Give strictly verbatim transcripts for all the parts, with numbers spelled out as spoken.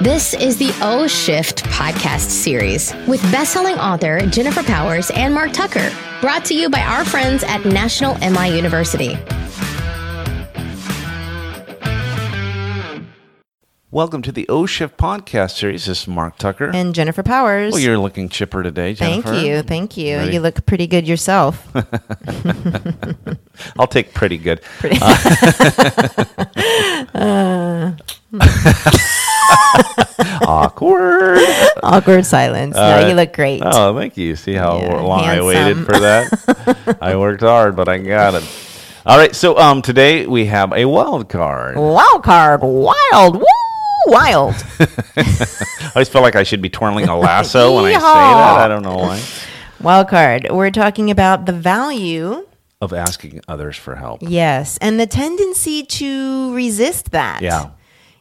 This is the O-Shift podcast series with bestselling author Jennifer Powers and Mark Tucker, brought to you by our friends at National M I University. Welcome to the O-Shift podcast series. This is Mark Tucker. And Jennifer Powers. Well, you're looking chipper today, Jennifer. Thank you. Thank you. Ready? You look pretty good yourself. I'll take pretty good. Pretty. Uh, Awkward. Awkward silence. Uh, no, you look great. Oh, thank you. See how yeah, long handsome. I waited for that? I worked hard, but I got it. All right. So um, today we have a wild card. Wild card. Wild. Woo! Wild. I always feel like I should be twirling a lasso when I say that. I don't know why. Wild card. We're talking about the value of asking others for help. Yes, and the tendency to resist that. Yeah,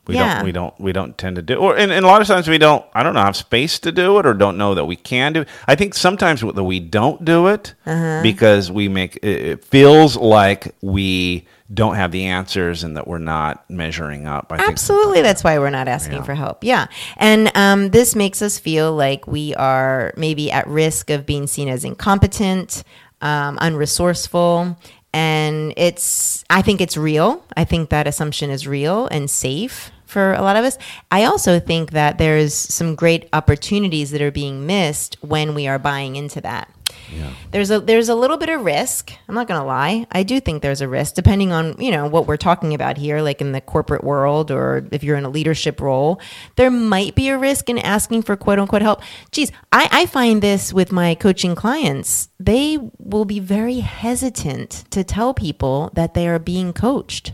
we yeah. don't. We don't. We don't tend to do. Or and, and a lot of times we don't. I don't know. Have space to do it, or don't know that we can do it. I think sometimes that we don't do it uh-huh. because we make it feels like we don't have the answers and that we're not measuring up. I Absolutely. Think that's why we're not asking yeah. for help. Yeah. And um, this makes us feel like we are maybe at risk of being seen as incompetent, um, unresourceful. And it's, I think it's real. I think that assumption is real and safe for a lot of us. I also think that there's some great opportunities that are being missed when we are buying into that. Yeah. There's a there's a little bit of risk. I'm not going to lie. I do think there's a risk depending on, you know, what we're talking about here, like in the corporate world or if you're in a leadership role, there might be a risk in asking for quote unquote help. Geez, I, I find this with my coaching clients. They will be very hesitant to tell people that they are being coached.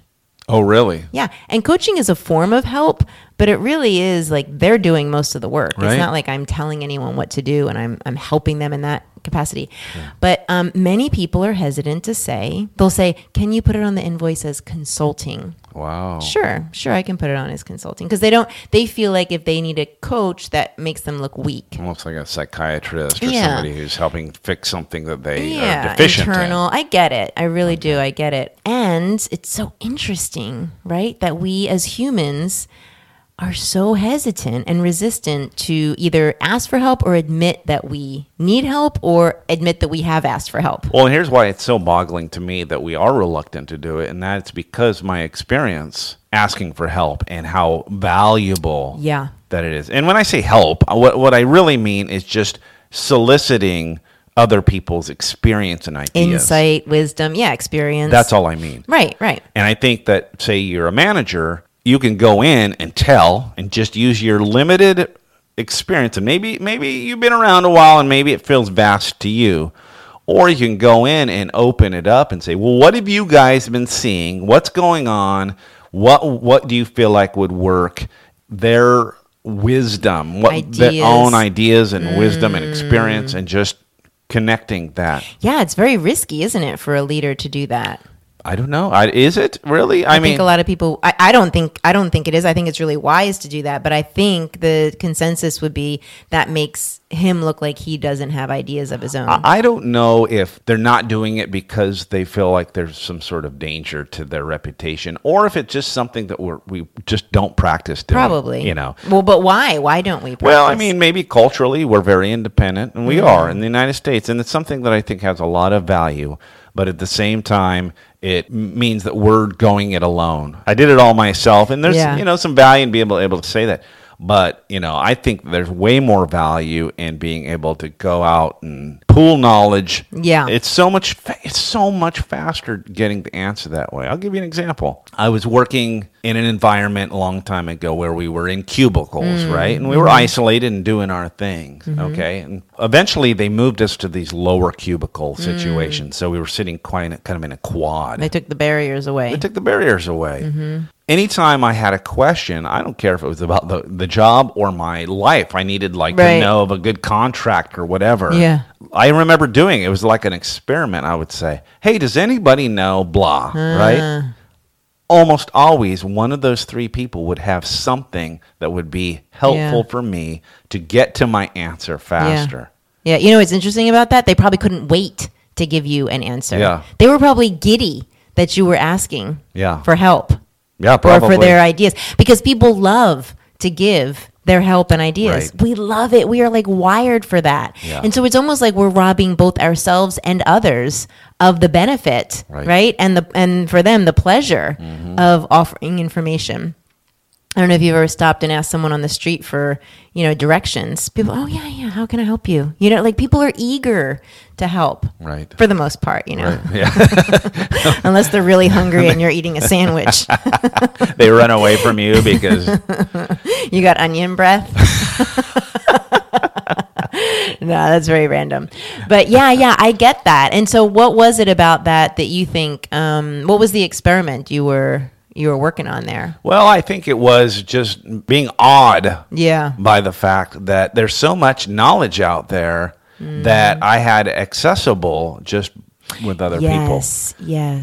Oh, really? Yeah. And coaching is a form of help, but it really is like they're doing most of the work. Right? It's not like I'm telling anyone what to do and I'm I'm helping them in that capacity. Yeah. But um, many people are hesitant to say, they'll say, can you put it on the invoice as consulting? Wow. Sure. Sure. I can put it on as consulting because they don't, they feel like if they need a coach that makes them look weak. Almost like a psychiatrist or yeah. somebody who's helping fix something that they yeah, are deficient internal. In. I get it. I really okay. do. I get it. And it's so interesting, right? That we as humans are so hesitant and resistant to either ask for help or admit that we need help or admit that we have asked for help. Well, here's why it's so boggling to me that we are reluctant to do it, and that's because my experience asking for help and how valuable yeah. that it is. And when I say help, what, what I really mean is just soliciting other people's experience and ideas. Insight, wisdom, yeah, experience. That's all I mean. Right, right. And I think that, say you're a manager, you can go in and tell and just use your limited experience. And maybe maybe you've been around a while and maybe it feels vast to you. Or you can go in and open it up and say, well, what have you guys been seeing? What's going on? What what do you feel like would work? Their wisdom, what ideas. Their own ideas and mm. wisdom and experience and just connecting that. Yeah, it's very risky, isn't it, for a leader to do that? I don't know. I, is it really? I, I mean, think a lot of people. I, I don't think. I don't think it is. I think it's really wise to do that. But I think the consensus would be that makes him look like he doesn't have ideas of his own. I, I don't know if they're not doing it because they feel like there's some sort of danger to their reputation, or if it's just something that we're, we just don't practice doing. Probably, you know. Well, but why? Why don't we practice? Well, I mean, maybe culturally we're very independent, and we yeah. are in the United States, and it's something that I think has a lot of value. But at the same time, it means that we're going it alone. I did it all myself, and there's yeah. you know some value in being able, able to say that. But you know, I think there's way more value in being able to go out and pool knowledge. Yeah, it's so much fa- it's so much faster getting the answer that way. I'll give you an example. I was working in an environment a long time ago where we were in cubicles, mm. right? And we were isolated and doing our thing, mm-hmm. okay? And eventually they moved us to these lower cubicle situations. Mm. So we were sitting quite in a, kind of in a quad. They took the barriers away. They took the barriers away. Mm-hmm. Anytime I had a question, I don't care if it was about the, the job or my life, I needed like right. to know of a good contract or whatever. Yeah. I remember doing it. It was like an experiment, I would say. Hey, does anybody know blah, uh. right? Almost always one of those three people would have something that would be helpful yeah. for me to get to my answer faster. Yeah. yeah. You know what's interesting about that? They probably couldn't wait to give you an answer. Yeah. They were probably giddy that you were asking yeah. for help. Yeah, probably. Or for their ideas. Because people love to give their help and ideas. Right. We love it. We are like wired for that. Yeah. And so it's almost like we're robbing both ourselves and others of the benefit, right? right? And the and for them, the pleasure mm-hmm. of offering information. I don't know if you've ever stopped and asked someone on the street for, you know, directions. People, oh yeah, yeah, how can I help you? You know, like people are eager to help, right? For the most part, you know, right. yeah. Unless they're really hungry and you're eating a sandwich, they run away from you because you got onion breath. No, that's very random, but yeah, yeah, I get that. And so, what was it about that that you think? Um, what was the experiment you were? you were working on there? Well, I think it was just being awed yeah. by the fact that there's so much knowledge out there mm. that I had accessible just with other yes, people. Yes,